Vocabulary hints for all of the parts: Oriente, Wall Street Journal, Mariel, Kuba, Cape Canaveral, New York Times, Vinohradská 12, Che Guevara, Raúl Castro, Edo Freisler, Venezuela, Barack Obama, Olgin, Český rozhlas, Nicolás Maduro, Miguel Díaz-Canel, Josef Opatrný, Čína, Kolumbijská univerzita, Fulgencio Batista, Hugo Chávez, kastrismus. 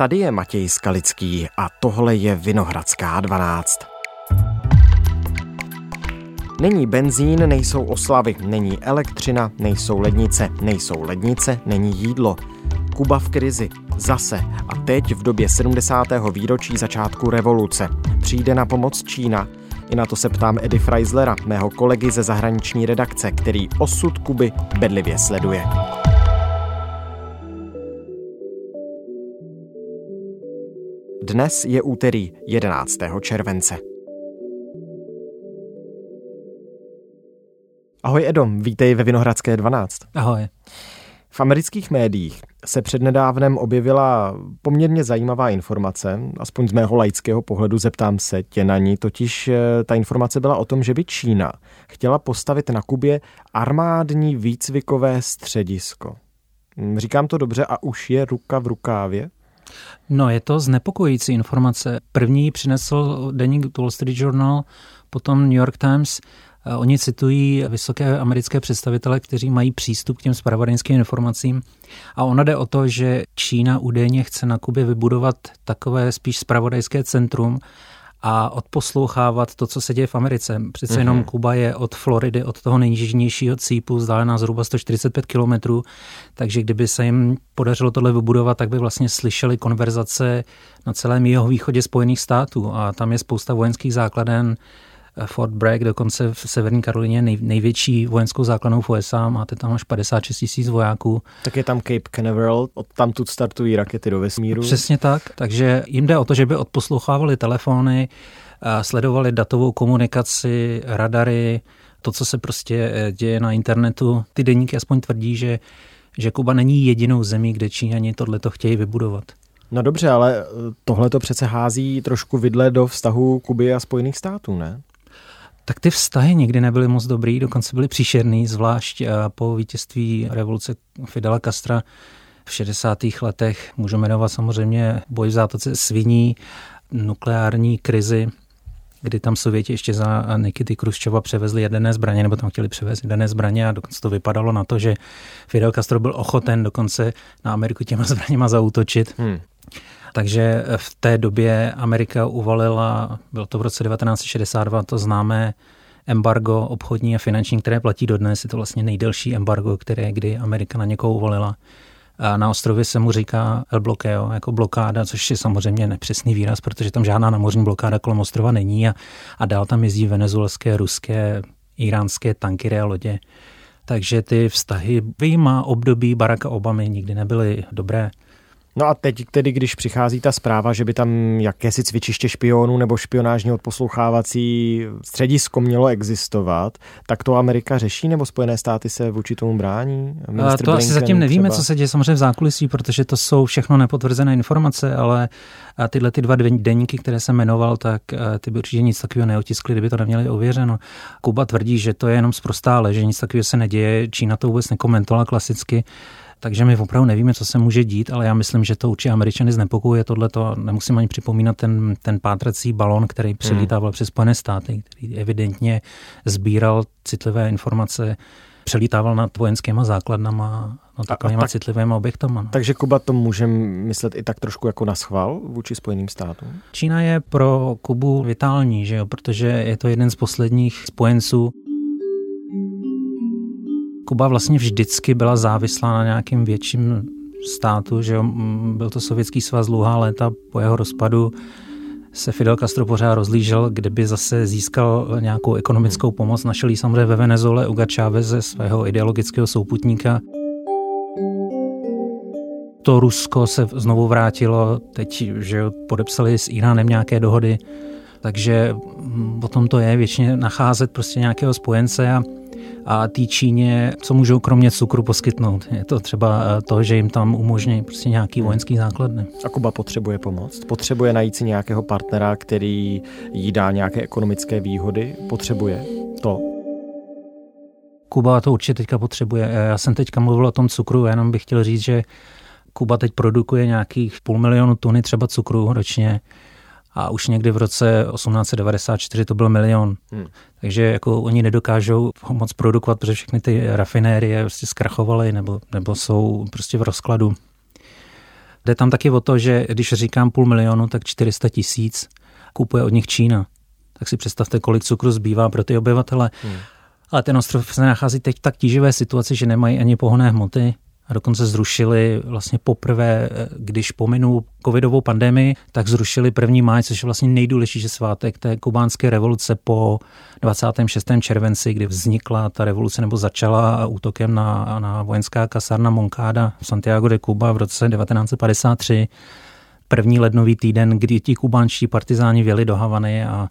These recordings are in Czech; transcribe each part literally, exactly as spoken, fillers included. Tady je Matěj Skalický a tohle je Vinohradská dvanáct. Není benzín, nejsou oslavy, není elektřina, nejsou lednice, nejsou lednice, není jídlo. Kuba v krizi. Zase. A teď v době sedmdesátého výročí začátku revoluce. Přijde na pomoc Čína? I na to se ptám Edy Freislera, mého kolegy ze zahraniční redakce, který osud Kuby bedlivě sleduje. Dnes je úterý jedenáctého července. Ahoj Edo, vítej ve Vinohradské dvanáct. Ahoj. V amerických médiích se přednedávnem objevila poměrně zajímavá informace, aspoň z mého laického pohledu, zeptám se tě na ní, totiž ta informace byla o tom, že by Čína chtěla postavit na Kubě armádní výcvikové středisko. Říkám to dobře a už je ruka v rukávě? No, je to znepokojící informace. První přinesl deník Wall Street Journal, potom New York Times. Oni citují vysoké americké představitele, kteří mají přístup k těm zpravodajským informacím. A ono jde o to, že Čína údajně chce na Kubě vybudovat takové spíš zpravodajské centrum a odposlouchávat to, co se děje v Americe. Přece jenom mm-hmm. Kuba je od Floridy, od toho nejjižnějšího cípu, vzdálená zhruba sto čtyřicet pět kilometrů, takže kdyby se jim podařilo tohle vybudovat, tak by vlastně slyšeli konverzace na celém jihovýchodě Spojených států a tam je spousta vojenských základen. Fort Bragg, dokonce v Severní Karolině nej, největší vojenskou základnou v U S A, máte tam až padesát šest tisíc vojáků. Tak je tam Cape Canaveral, odtamtud startují rakety do vesmíru. Přesně tak, takže jim jde o to, že by odposlouchávali telefony, sledovali datovou komunikaci, radary, to, co se prostě děje na internetu. Ty deníky aspoň tvrdí, že, že Kuba není jedinou zemí, kde Číňani tohleto chtějí vybudovat. No dobře, ale tohle to přece hází trošku vidle do vztahu Kuby a Spojených států, ne? Tak ty vztahy nikdy nebyly moc dobrý, dokonce byly příšerný, zvlášť po vítězství revoluce Fidela Castra v šedesátých letech. Můžu jmenovat samozřejmě boj v zátoce sviní, nukleární krizi, kdy tam Sověti ještě za Nikity Kruščova převezli jaderné zbraně, nebo tam chtěli převést jaderné zbraně a dokonce to vypadalo na to, že Fidel Castro byl ochoten dokonce na Ameriku těma zbraněma zaútočit. Hmm. Takže v té době Amerika uvalila, bylo to v roce devatenáct set šedesát dva, to známé embargo obchodní a finanční, které platí dodnes, je to vlastně nejdelší embargo, které kdy Amerika na někoho uvalila. A na ostrově se mu říká el bloqueo, jako blokáda, což je samozřejmě nepřesný výraz, protože tam žádná námořní blokáda kolem ostrova není a, a dál tam jezdí venezuelské, ruské, iránské tankery a lodě. Takže ty vztahy vyjímá období Baracka Obamy nikdy nebyly dobré. No a teď tedy, když přichází ta zpráva, že by tam jakési cvičiště špionů nebo špionážní odposlouchávací středisko mělo existovat, tak to Amerika řeší nebo Spojené státy se vůči tomu brání? A to asi zatím nevíme, třeba. Co se děje samozřejmě v zákulisí, protože to jsou všechno nepotvrzené informace, ale tyhle ty dva deníky, které jsem jmenoval, tak ty by určitě nic takového neotiskly, kdyby to neměli ověřeno. Kuba tvrdí, že to je jenom sprostále, že nic takového se neděje, Čína to vůbec nekomentovala klasicky. Takže my opravdu nevíme, co se může dít, ale já myslím, že to určitě Američany znepokojuje tohleto. Nemusím ani připomínat ten, ten pátrací balón, který přelítával hmm. přes Spojené státy, který evidentně sbíral citlivé informace, přelítával nad vojenskýma základnama, nad takovýma tak, citlivýma objektama. No. Takže Kuba to můžeme myslet i tak trošku jako na schvál vůči Spojeným státům? Čína je pro Kubu vitální, že jo? Protože je to jeden z posledních spojenců. Kuba vlastně vždycky byla závislá na nějakém větším státu, že byl to Sovětský svaz dlouhá léta, po jeho rozpadu se Fidel Castro pořád rozlížel, kdyby zase získal nějakou ekonomickou pomoc, našel ji samozřejmě ve Venezuele Hugo Cháveze, svého ideologického souputníka. To Rusko se znovu vrátilo, teď že podepsali s Íránem nějaké dohody, takže o tom to je většině nacházet prostě nějakého spojence a a té Číně, co můžou kromě cukru poskytnout. Je to třeba to, že jim tam umožní prostě nějaký vojenský základny. A Kuba potřebuje pomoc? Potřebuje najít si nějakého partnera, který jí dá nějaké ekonomické výhody? Potřebuje to? Kuba to určitě teďka potřebuje. Já jsem teďka mluvil o tom cukru, jenom bych chtěl říct, že Kuba teď produkuje nějakých půl milionu tuny třeba cukru ročně. A už někdy v roce osmnáct set devadesát čtyři to byl milion. Hmm. Takže jako oni nedokážou moc produkovat, protože všechny ty rafinérie prostě zkrachovaly nebo, nebo jsou prostě v rozkladu. Jde tam taky o to, že když říkám půl milionu, tak čtyři sta tisíc kupuje od nich Čína. Tak si představte, kolik cukru zbývá pro ty obyvatele. Hmm. Ale ten ostrov se nachází teď v tak tíživé situaci, že nemají ani pohonné hmoty. A dokonce zrušili vlastně poprvé, když pominu covidovou pandemii, tak zrušili první máj, což je vlastně nejdůležitější svátek té kubánské revoluce po dvacátém šestém červenci, kdy vznikla ta revoluce nebo začala útokem na, na vojenská kasárna Moncada v Santiago de Cuba v roce devatenáct padesát tři. První lednový týden, kdy ti kubánští partizáni vjeli do Havany a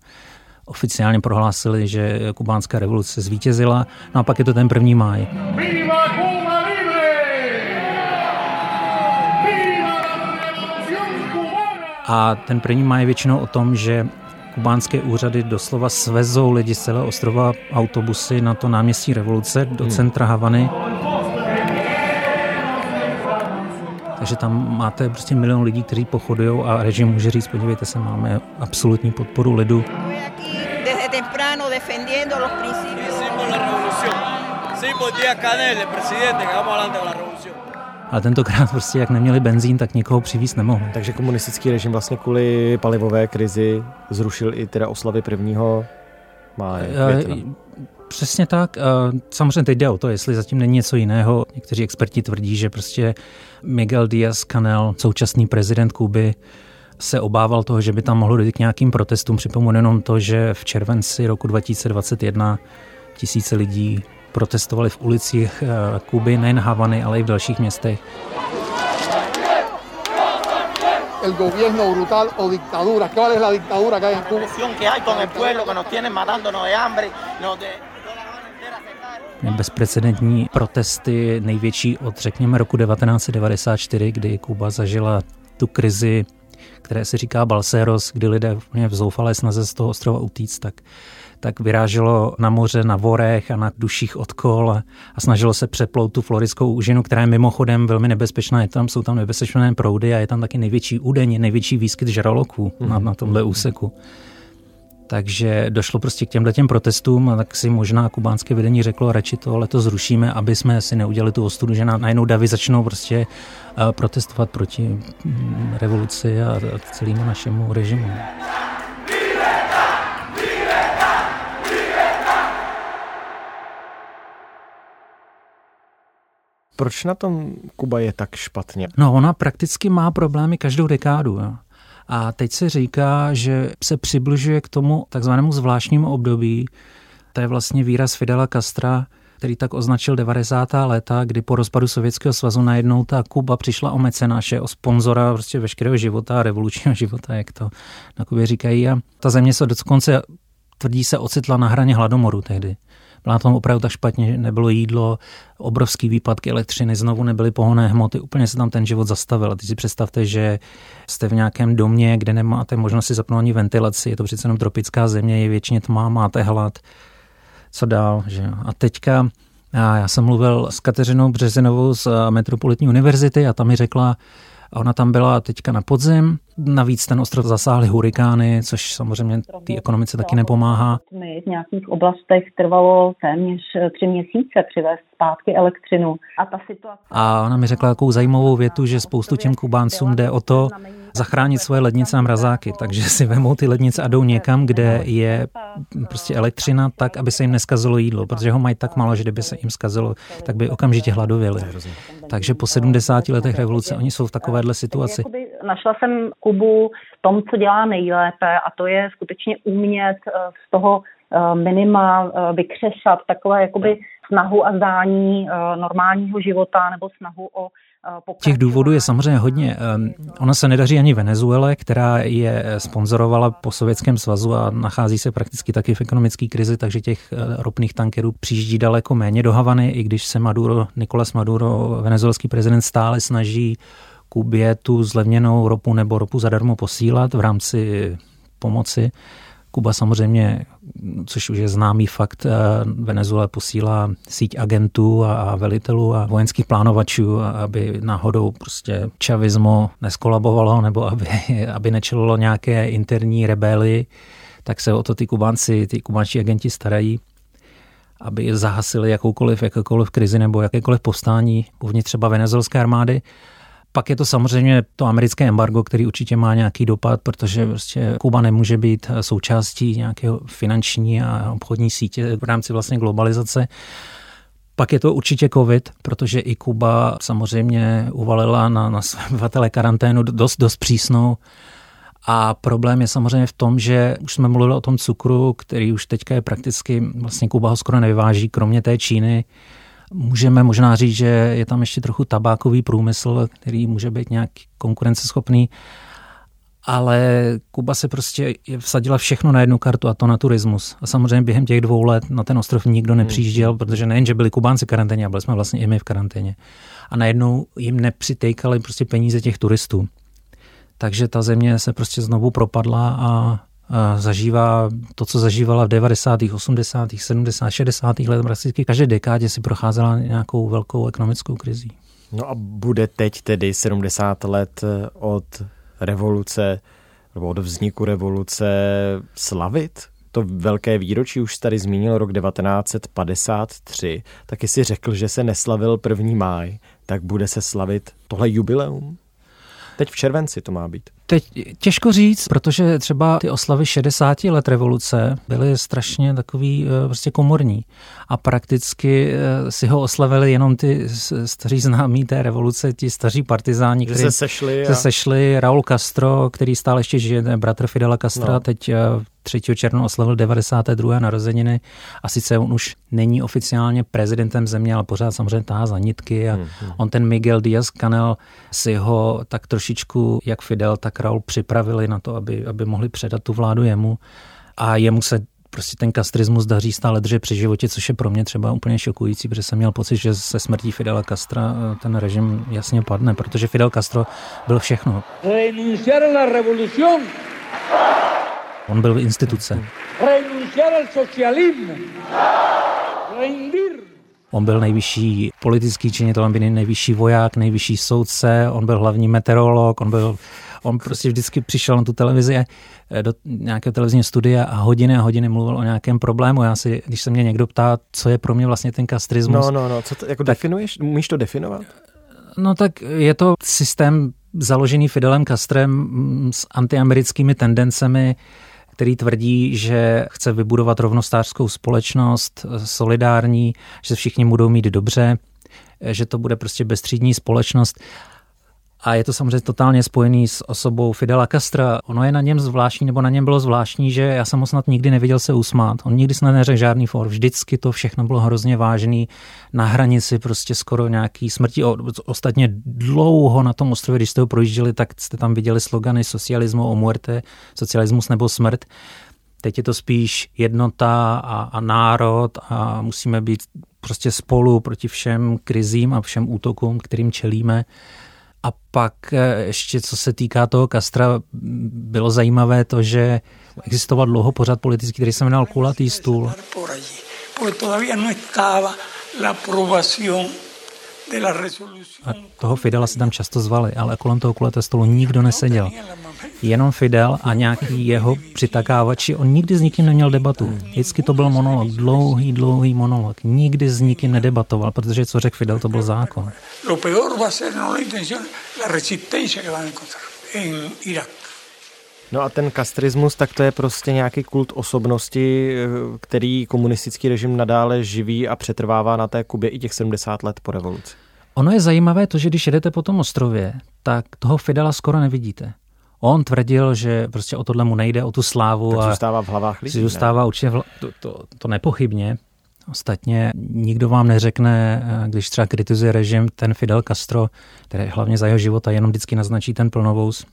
oficiálně prohlásili, že kubánská revoluce zvítězila. No a pak je to ten první máj. A ten první máj je většinou o tom, že kubánské úřady doslova svezou lidi z celého ostrova autobusy na to náměstí revoluce do centra Havany. Takže tam máte prostě milion lidí, kteří pochodují a režim může říct, podívejte se, máme absolutní podporu lidu. Ale tentokrát prostě, jak neměli benzín, tak nikoho přivízt nemohli. Takže komunistický režim vlastně kvůli palivové krizi zrušil i teda oslavy prvního máje. Přesně tak. Samozřejmě teď jde o to, jestli zatím není něco jiného. Někteří experti tvrdí, že prostě Miguel Díaz-Canel, současný prezident Kuby, se obával toho, že by tam mohlo dojít k nějakým protestům. Připomenu jenom to, že v červenci roku dva tisíce dvacet jedna tisíce lidí protestovali v ulicích Kuby, nejen Havany, ale i v dalších městech. El gobierno brutal o dictadura. ¿Cuál es la dictadura acá en Cuba? Que hay con el pueblo que nos tienen matándonos de hambre, nos de bezprecedentní protesty, největší od, řekněme, roku devatenáct devadesát čtyři, kdy Kuba zažila tu krizi, které se říká Balseros, kdy lidé v zoufalé snaze z toho ostrova utíct, tak, tak vyráželo na moře, na vorech a na duších od kol a, a snažilo se přeplout tu floridskou úžinu, která je mimochodem velmi nebezpečná. Je tam, jsou tam nebezpečné proudy a je tam taky největší údeň, největší výskyt žraloků mm-hmm. na, na tomhle úseku. Takže došlo prostě k těmhle těm protestům a tak si možná kubánské vedení řeklo, radši tohle to zrušíme, aby jsme si neudělali tu ostudu, že najednou davy začnou prostě protestovat proti revoluci a celému našemu režimu. Proč na tom Kuba je tak špatně? No, ona prakticky má problémy každou dekádu, jo. A teď se říká, že se přibližuje k tomu takzvanému zvláštnímu období. To je vlastně výraz Fidela Castra, který tak označil devadesátá léta, kdy po rozpadu Sovětského svazu najednou ta Kuba přišla o mecenáše, o sponzora prostě veškerého života, revolučního života, jak to na Kubě říkají. A ta země se dokonce, tvrdí se, ocitla na hraně hladomoru tehdy. Byla tam opravdu tak špatně, nebylo jídlo, obrovský výpadky elektřiny, znovu nebyly pohonné hmoty, úplně se tam ten život zastavil. A teď si představte, že jste v nějakém domě, kde nemáte možnost si zapnout ani ventilaci, je to přece jenom tropická země, je většině tmá, máte hlad, co dál. Že? A teďka, a já jsem mluvil s Kateřinou Březinovou z Metropolitní univerzity a ta mi řekla, a ona tam byla teďka na podzim. Navíc ten ostrov zasáhly hurikány, což samozřejmě té ekonomice taky nepomáhá. V nějakých oblastech trvalo téměř tři měsíce přivést zpátky elektřinu. A ta situace... A ona mi řekla takovou zajímavou větu, že spoustu těm Kubáncům jde o to zachránit svoje lednice a mrazáky. Takže si vemou ty lednice a jdou někam, kde je prostě elektřina tak, aby se jim neskazilo jídlo, protože ho mají tak málo, že kdyby se jim skazilo, tak by okamžitě hladověli. Takže po sedmdesáti letech revoluce oni jsou v takovéhle situaci. Našla jsem Kubu v tom, co dělá nejlépe, a to je skutečně umět z toho minima vykřešat takové jakoby snahu a zdání normálního života nebo snahu o pokračování. Těch důvodů je samozřejmě hodně. Ona se nedaří ani Venezuele, která je sponzorovala po Sovětském svazu a nachází se prakticky taky v ekonomické krizi, takže těch ropných tankerů přijíždí daleko méně do Havany, i když se Maduro, Nicolás Maduro, venezuelský prezident, stále snaží Kubě tu zlevněnou ropu nebo ropu zadarmo posílat v rámci pomoci. Kuba samozřejmě, což už je známý fakt, Venezuela posílá síť agentů a velitelů a vojenských plánovačů, aby náhodou prostě chavismo neskolabovalo nebo aby, aby nečelilo nějaké interní rebely, tak se o to ty Kubánci, ty kubánští agenti starají, aby zahasili jakoukoliv, jakoukoliv krizi nebo jakékoliv povstání uvnitř třeba venezuelské armády. Pak je to samozřejmě to americké embargo, který určitě má nějaký dopad, protože prostě Kuba nemůže být součástí nějakého finanční a obchodní sítě v rámci vlastně globalizace. Pak je to určitě covid, protože i Kuba samozřejmě uvalila na, na své obyvatele karanténu dost, dost přísnou. A problém je samozřejmě v tom, že už jsme mluvili o tom cukru, který už teďka je prakticky, vlastně Kuba ho skoro nevyváží, kromě té Číny. Můžeme možná říct, že je tam ještě trochu tabákový průmysl, který může být nějak konkurenceschopný, ale Kuba se prostě vsadila všechno na jednu kartu, a to na turismus. A samozřejmě během těch dvou let na ten ostrov nikdo nepřijížděl, protože nejen, že byli Kubánci v karanténě, ale byli jsme vlastně i my v karanténě. A najednou jim nepřitejkali prostě peníze těch turistů. Takže ta země se prostě znovu propadla a zažívá to, co zažívala v devadesátých, osmdesátých, sedmdesátých, šedesátých letech. Prakticky každé dekádě si procházela nějakou velkou ekonomickou krizí. No a bude teď tedy sedmdesát let od revoluce, nebo od vzniku revoluce slavit to velké výročí? Už tady zmínil rok devatenáct padesát tři. Taky si řekl, že se neslavil prvního máje, tak bude se slavit tohle jubileum? Teď v červenci to má být. Teď těžko říct, protože třeba ty oslavy šedesát let revoluce byly strašně takový prostě komorní a prakticky si ho oslavili jenom ty staří známí té revoluce, ti staří partizáni, kteří se sešli. Se a... sešli Raúl Castro, který stále ještě žije, bratr Fidela Castra, no. Teď třetího června oslavil devadesát dva narozeniny a sice on už není oficiálně prezidentem země, ale pořád samozřejmě tahá za nitky a hmm, hmm. on ten Miguel Díaz-Canel si ho tak trošičku, jak Fidel, tak Raúl připravili na to, aby, aby mohli předat tu vládu jemu a jemu se prostě ten kastrismus daří stále držet při životě, což je pro mě třeba úplně šokující, protože jsem měl pocit, že se smrtí Fidela Castra ten režim jasně padne, protože Fidel Castro byl všechno. On byl v instituce. On byl nejvyšší politický činitel, on byl nejvyšší voják, nejvyšší soudce, on byl hlavní meteorolog, on byl, on prostě vždycky přišel na tu televizi, do nějakého televizního studia a hodiny a hodiny mluvil o nějakém problému. Já si, když se mě někdo ptá, co je pro mě vlastně ten kastrismus. No, no, no, co to, jako tak, definuješ? Můžeš to definovat? No tak je to systém založený Fidelem Castrem s antiamerickými tendencemi, který tvrdí, že chce vybudovat rovnostářskou společnost, solidární, že všichni budou mít dobře, že to bude prostě bezstřídní společnost. A je to samozřejmě totálně spojený s osobou Fidela Castra. Ono je na něm zvláštní, nebo na něm bylo zvláštní, že já jsem ho snad nikdy neviděl se usmát. On nikdy snad neřekl žádný for. Vždycky to všechno bylo hrozně vážný. Na hranici prostě skoro nějaký smrti. Ostatně dlouho na tom ostrově, když jste ho projížděli, tak jste tam viděli slogany socialismo o muerte, socialismus nebo smrt. Teď je to spíš jednota a, a národ a musíme být prostě spolu proti všem krizím a všem útokům, kterým čelíme. A pak ještě, co se týká toho Castra, bylo zajímavé to, že existoval dlouho pořad politický, který se jmenoval Kulatý stůl. A toho Fidela se tam často zvali, ale kolem toho Kulatého stolu nikdo neseděl. Jenom Fidel a nějaký jeho přitakávači. On nikdy s nikým neměl debatu. Vždycky to byl monolog, dlouhý, dlouhý monolog. Nikdy s nikým nedebatoval, protože co řekl Fidel, to byl zákon. Lo peor va a ser no la intención, la resistencia que van a encontrar en Irak. No a ten kastrismus, tak to je prostě nějaký kult osobnosti, který komunistický režim nadále živí a přetrvává na té Kubě i těch sedmdesát let po revoluci. Ono je zajímavé to, že když jedete po tom ostrově, tak toho Fidela skoro nevidíte. On tvrdil, že prostě o tohle mu nejde, o tu slávu. Tak zůstává v hlavách lidí. Zůstává určitě, vla... to, to, to nepochybně. Ostatně nikdo vám neřekne, když třeba kritizuje režim, ten Fidel Castro, který hlavně za jeho života jenom vždycky naznačí ten plnovous.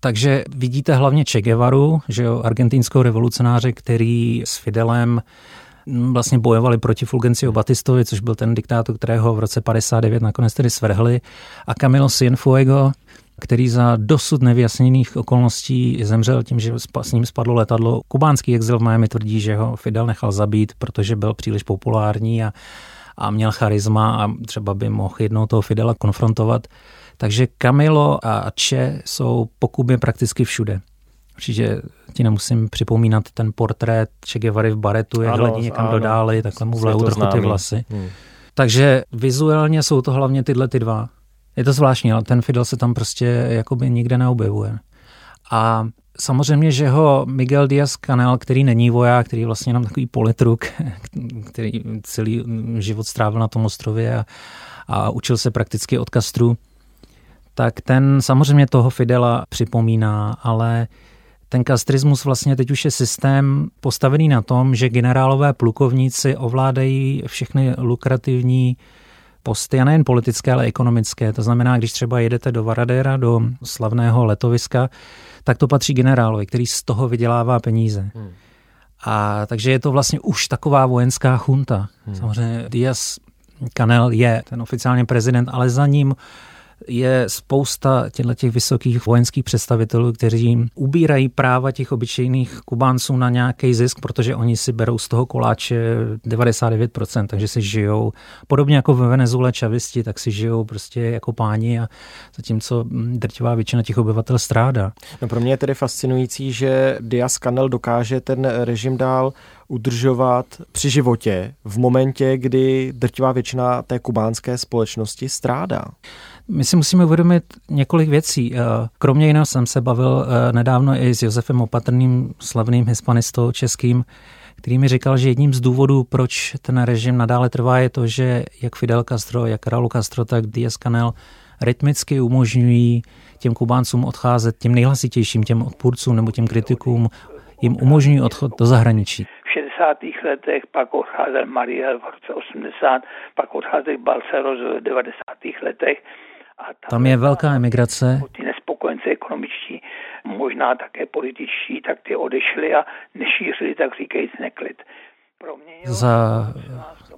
Takže vidíte hlavně Che Guevaru, že jo, argentinského revolucionáře, který s Fidelem vlastně bojovali proti Fulgenciu Batistovi, což byl ten diktátor, kterého v roce padesát devět nakonec tedy svrhli, a Camilo Cienfuegos, který za dosud nevyjasněných okolností zemřel tím, že s ním spadlo letadlo. Kubánský exil v Miami tvrdí, že ho Fidel nechal zabít, protože byl příliš populární a, a měl charisma a třeba by mohl jednou toho Fidela konfrontovat. Takže Camilo a Che jsou po Kubě prakticky všude. Určitě ti nemusím připomínat ten portrét Che Guevary v baretu, jak hledí někam ano, dodáli, takhle mu vlejou trochu známý. Ty vlasy. Hmm. Takže vizuálně jsou to hlavně tyhle ty dva. Je to zvláštní, ale ten Fidel se tam prostě jakoby nikde neobjevuje. A samozřejmě, že ho Miguel Díaz-Canel, který není voják, který vlastně nám takový politruk, který celý život strávil na tom ostrově a, a učil se prakticky od Castru, tak ten samozřejmě toho Fidela připomíná, ale ten kastrismus vlastně teď už je systém postavený na tom, že generálové plukovníci ovládají všechny lukrativní posty, a nejen politické, ale ekonomické. To znamená, když třeba jedete do Varadera, do slavného letoviska, tak to patří generálovi, který z toho vydělává peníze. Hmm. A takže je to vlastně už taková vojenská chunta. Hmm. Samozřejmě Díaz-Canel je ten oficiálně prezident, ale za ním je spousta těch vysokých vojenských představitelů, kteří ubírají práva těch obyčejných Kubánců na nějaký zisk, protože oni si berou z toho koláče devadesát devět procent, takže si žijou, podobně jako ve Venezuele čavisti, tak si žijou prostě jako páni, a zatímco drtivá většina těch obyvatel strádá. No pro mě je tedy fascinující, že Díaz-Canel dokáže ten režim dál udržovat při životě v momentě, kdy drtivá většina té kubánské společnosti strádá. My si musíme uvědomit několik věcí. Kromě jiného jsem se bavil nedávno i s Josefem Opatrným, slavným hispanistou českým, který mi říkal, že jedním z důvodů, proč ten režim nadále trvá, je to, že jak Fidel Castro, jak Raúl Castro, tak Díaz-Canel rytmicky umožňují těm Kubáncům odcházet, těm nejhlasitějším, těm odpůrcům nebo těm kritikům, jim umožňují odchod do zahraničí. V šedesátých letech, pak odcházel Mariel v roce osmdesát, pak odcházel Balseros v devadesátých letech. A tam, tam je velká emigrace. Ty nespokojence ekonomičtí, možná také političtí, tak ty odešli a nešířili, tak říkajíc, neklid. Pro mě je... Za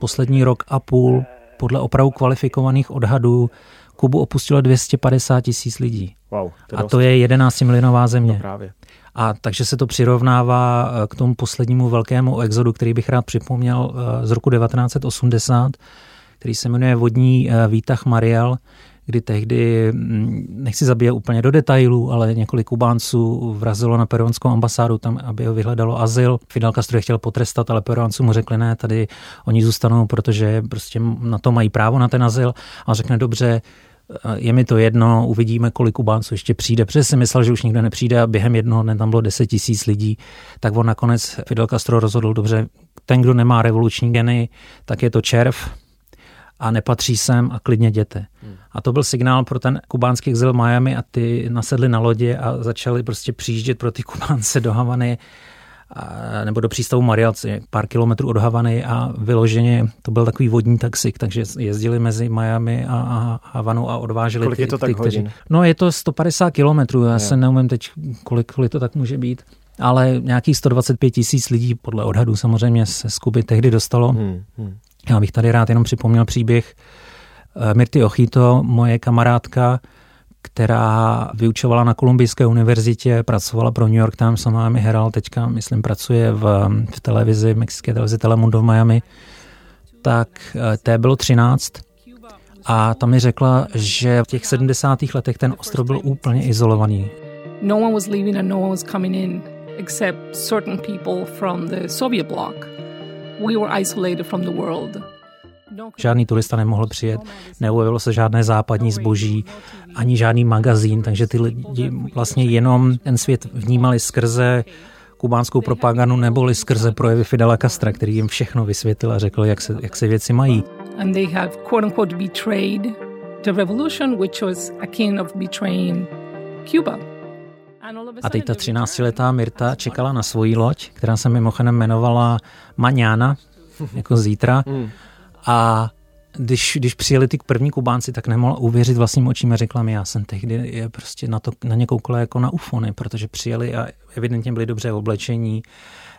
poslední rok a půl, podle opravdu kvalifikovaných odhadů, Kubu opustilo dvě stě padesát tisíc lidí. Wow, to a to je jedenáctimilionová země. Právě. A takže se to přirovnává k tomu poslednímu velkému exodu, který bych rád připomněl z roku devatenáct osmdesát, který se jmenuje Vodní výtah Mariel, kdy tehdy, nechci zabíjet úplně do detailů, ale několik Kubánců vrazilo na peruánskou ambasádu tam, aby ho vyhledalo azyl. Fidel Castro je chtěl potrestat, ale Peruáncům mu řekli ne, tady oni zůstanou, protože prostě na to mají právo, na ten azyl. A řekne dobře, je mi to jedno, uvidíme, kolik Kubánců ještě přijde, protože si myslel, že už nikdo nepřijde, a během jednoho dne tam bylo deset tisíc lidí, tak on nakonec, Fidel Castro rozhodl, dobře, ten, kdo nemá revoluční geny, tak je to červ a nepatří sem, a klidně jděte. Hmm. A to byl signál pro ten kubánský exil Miami, a ty nasedli na lodě a začali prostě přijíždět pro ty Kubánce do Havany, a, nebo do přístavu Mariel, pár kilometrů od Havany, a vyloženě to byl takový vodní taxik, takže jezdili mezi Miami a, a Havanou a odváželi. Kolik ty, je to ty, tak kteří... hodin? No je to sto padesát kilometrů, já je. se neumím teď, kolik, kolik to tak může být, ale nějakých sto dvacet pět tisíc lidí, podle odhadů samozřejmě, se z Kuby tehdy dostalo. Hmm. Hmm. Já bych tady rád jenom připomněl příběh Mirty Ochito, moje kamarádka, která vyučovala na Kolumbijské univerzitě, pracovala pro New York Times a Miami Herald, teďka, myslím, pracuje v, v televizi, mexické televizi Telemundo v Miami, tak té bylo třináct a ta mi řekla, že v těch sedmdesátých letech ten ostrov byl úplně izolovaný. No one was leaving and no one was coming in, except certain people from the Soviet bloc. We were isolated from the world. Žádný turista nemohl přijet, neujevilo se žádné západní zboží, ani žádný magazín, takže ty lidi vlastně jenom ten svět vnímali skrze kubánskou propagandu neboli skrze projevy Fidela Castra, který jim všechno vysvětlil a řekl, jak se, jak se věci mají. And they have quote unquote betrayed the revolution, which was akin of betraying Cuba. A teď ta třináctiletá Mirta čekala na svoji loď, která se mimochodem jmenovala Mañana, jako zítra. A když, když přijeli ty první Kubánci, tak nemohla uvěřit vlastním očím a řekla mi, já jsem tehdy je prostě na, to, na ně koukala jako na ufony, protože přijeli a evidentně byli dobře oblečení,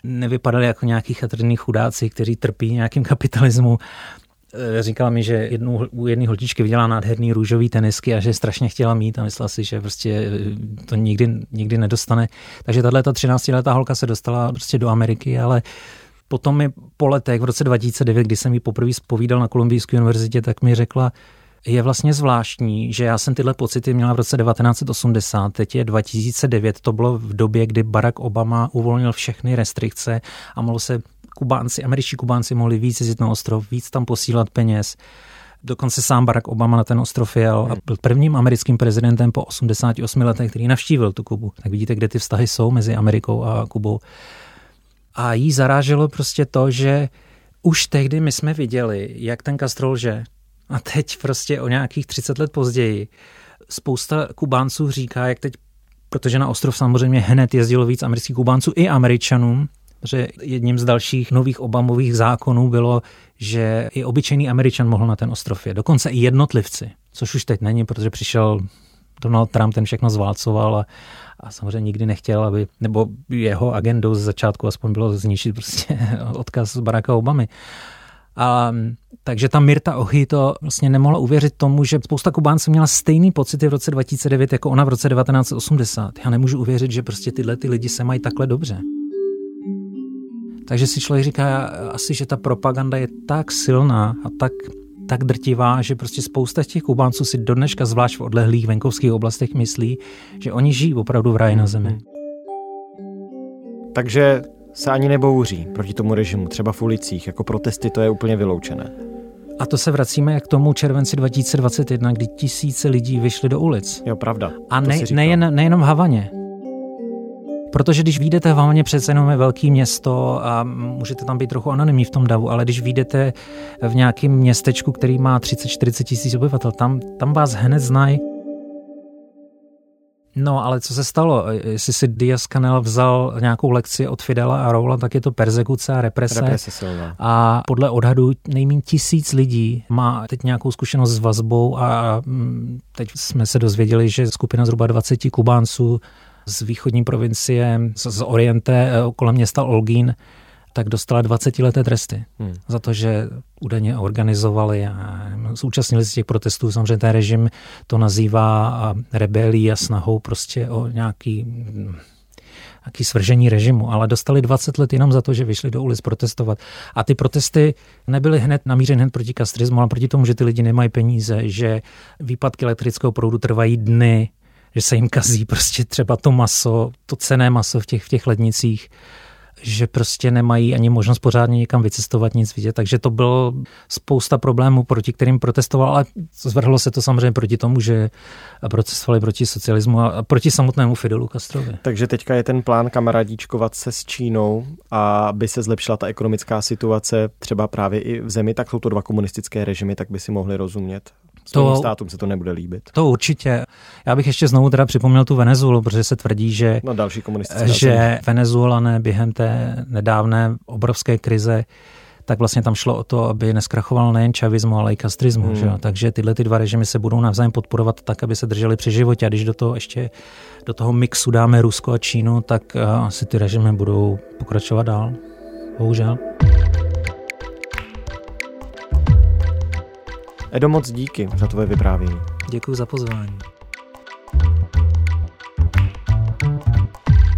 nevypadali jako nějaký chatrní chudáci, kteří trpí nějakým kapitalismu. Říkala mi, že jednou, u jedné holčičky viděla nádherný růžový tenisky a že strašně chtěla mít a myslela si, že prostě to nikdy, nikdy nedostane. Takže tato třináctiletá holka se dostala prostě do Ameriky, ale potom mi po letech, v roce dva tisíce devět, kdy jsem ji poprvé zpovídal na Kolumbijské univerzitě, tak mi řekla, je vlastně zvláštní, že já jsem tyhle pocity měla v roce devatenáct osmdesát, teď je dva tisíce devět, to bylo v době, kdy Barack Obama uvolnil všechny restrikce a mohlo se Kubánci, američtí Kubánci mohli víc jezdit na ostrov, víc tam posílat peněz. Dokonce sám Barack Obama na ten ostrov jel a byl prvním americkým prezidentem po osmdesáti osmi letech, který navštívil tu Kubu. Tak vidíte, kde ty vztahy jsou mezi Amerikou a Kubou. A jí zaráželo prostě to, že už tehdy my jsme viděli, jak ten Castro lže. A teď prostě o nějakých třicet let později spousta Kubánců říká, jak teď, protože na ostrov samozřejmě hned jezdilo víc amerických Kubánců i Američanům, že jedním z dalších nových Obamových zákonů bylo, že i obyčejný Američan mohl na ten ostrov jet. Dokonce i jednotlivci, což už teď není, protože přišel Donald Trump, ten všechno zválcoval a, a samozřejmě nikdy nechtěl, aby, nebo jeho agendou ze začátku aspoň bylo zničit prostě odkaz Baracka Obamy. A, takže ta Mirta Ochito vlastně nemohla uvěřit tomu, že spousta Kubánců měla stejný pocity v roce dva tisíce devět jako ona v roce devatenáct osmdesát. Já nemůžu uvěřit, že prostě tyhle ty lidi se mají takhle dobře. Takže si člověk říká asi, že ta propaganda je tak silná a tak, tak drtivá, že prostě spousta těch Kubánců si dodneška, zvlášť v odlehlých venkovských oblastech, myslí, že oni žijí opravdu v ráji na zemi. Takže se ani nebouří proti tomu režimu, třeba v ulicích, jako protesty, to je úplně vyloučené. A to se vracíme k tomu červenci dva tisíce dvacet jedna, kdy tisíce lidí vyšli do ulic. Jo, pravda. A ne, nejen, nejenom v Havaně. Protože když vyjdete v Havaně, přece jenom je velký město a můžete tam být trochu anonymní v tom davu, ale když vyjdete v nějakém městečku, který má třicet čtyřicet tisíc obyvatel, tam, tam vás hned znají. No, ale co se stalo? Jestli si Díaz-Canel vzal nějakou lekci od Fidela a Raula, tak je to perzekuce a represe. represe a podle odhadu nejméně tisíc lidí má teď nějakou zkušenost s vazbou a teď jsme se dozvěděli, že skupina zhruba dvacet Kubánců z východní provincie, z Oriente, kolem města Olgin, tak dostala dvacetileté tresty hmm. za to, že údajně organizovali a zúčastnili se těch protestů. Samozřejmě ten režim to nazývá rebelí a snahou prostě o nějaký, nějaký svržení režimu, ale dostali dvacet let jenom za to, že vyšli do ulic protestovat. A ty protesty nebyly hned namířeny hned proti kastrismu, ale proti tomu, že ty lidi nemají peníze, že výpadky elektrického proudu trvají dny, že se jim kazí prostě třeba to maso, to cenné maso v těch, v těch lednicích, že prostě nemají ani možnost pořádně někam vycestovat, nic vidět. Takže to bylo spousta problémů, proti kterým protestoval, ale zvrhlo se to samozřejmě proti tomu, že protestovali proti socialismu a proti samotnému Fidelu Castrovi. Takže teďka je ten plán kamarádíčkovat se s Čínou, a aby se zlepšila ta ekonomická situace třeba právě i v zemi, tak jsou to dva komunistické režimy, tak by si mohli rozumět. To, státům se to nebude líbit. To určitě. Já bych ještě znovu teda připomněl tu Venezuelu, protože se tvrdí, že, no, další že Venezuelané během té nedávné obrovské krize, tak vlastně tam šlo o to, aby neskrachoval nejen čavismu, ale i kastrismu. Hmm. Že? Takže tyhle ty dva režimy se budou navzájem podporovat tak, aby se drželi při životě. A když do toho ještě do toho mixu dáme Rusko a Čínu, tak asi ty režimy budou pokračovat dál. Bohužel. Edo, moc díky za tvoje vyprávění. Děkuji za pozvání.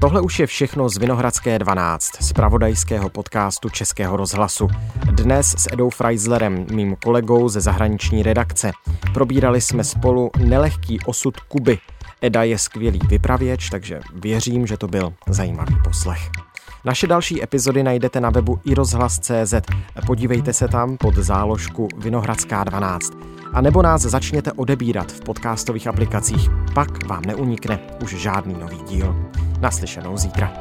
Tohle už je všechno z Vinohradské dvanáct, z pravodajského podcastu Českého rozhlasu. Dnes s Edou Freislerem, mým kolegou ze zahraniční redakce. Probírali jsme spolu nelehký osud Kuby. Eda je skvělý vypravěč, takže věřím, že to byl zajímavý poslech. Naše další epizody najdete na webu i rozhlas tečka cé zet. Podívejte se tam pod záložku Vinohradská dvanáct. A nebo nás začněte odebírat v podcastových aplikacích. Pak vám neunikne už žádný nový díl. Naslyšenou zítra.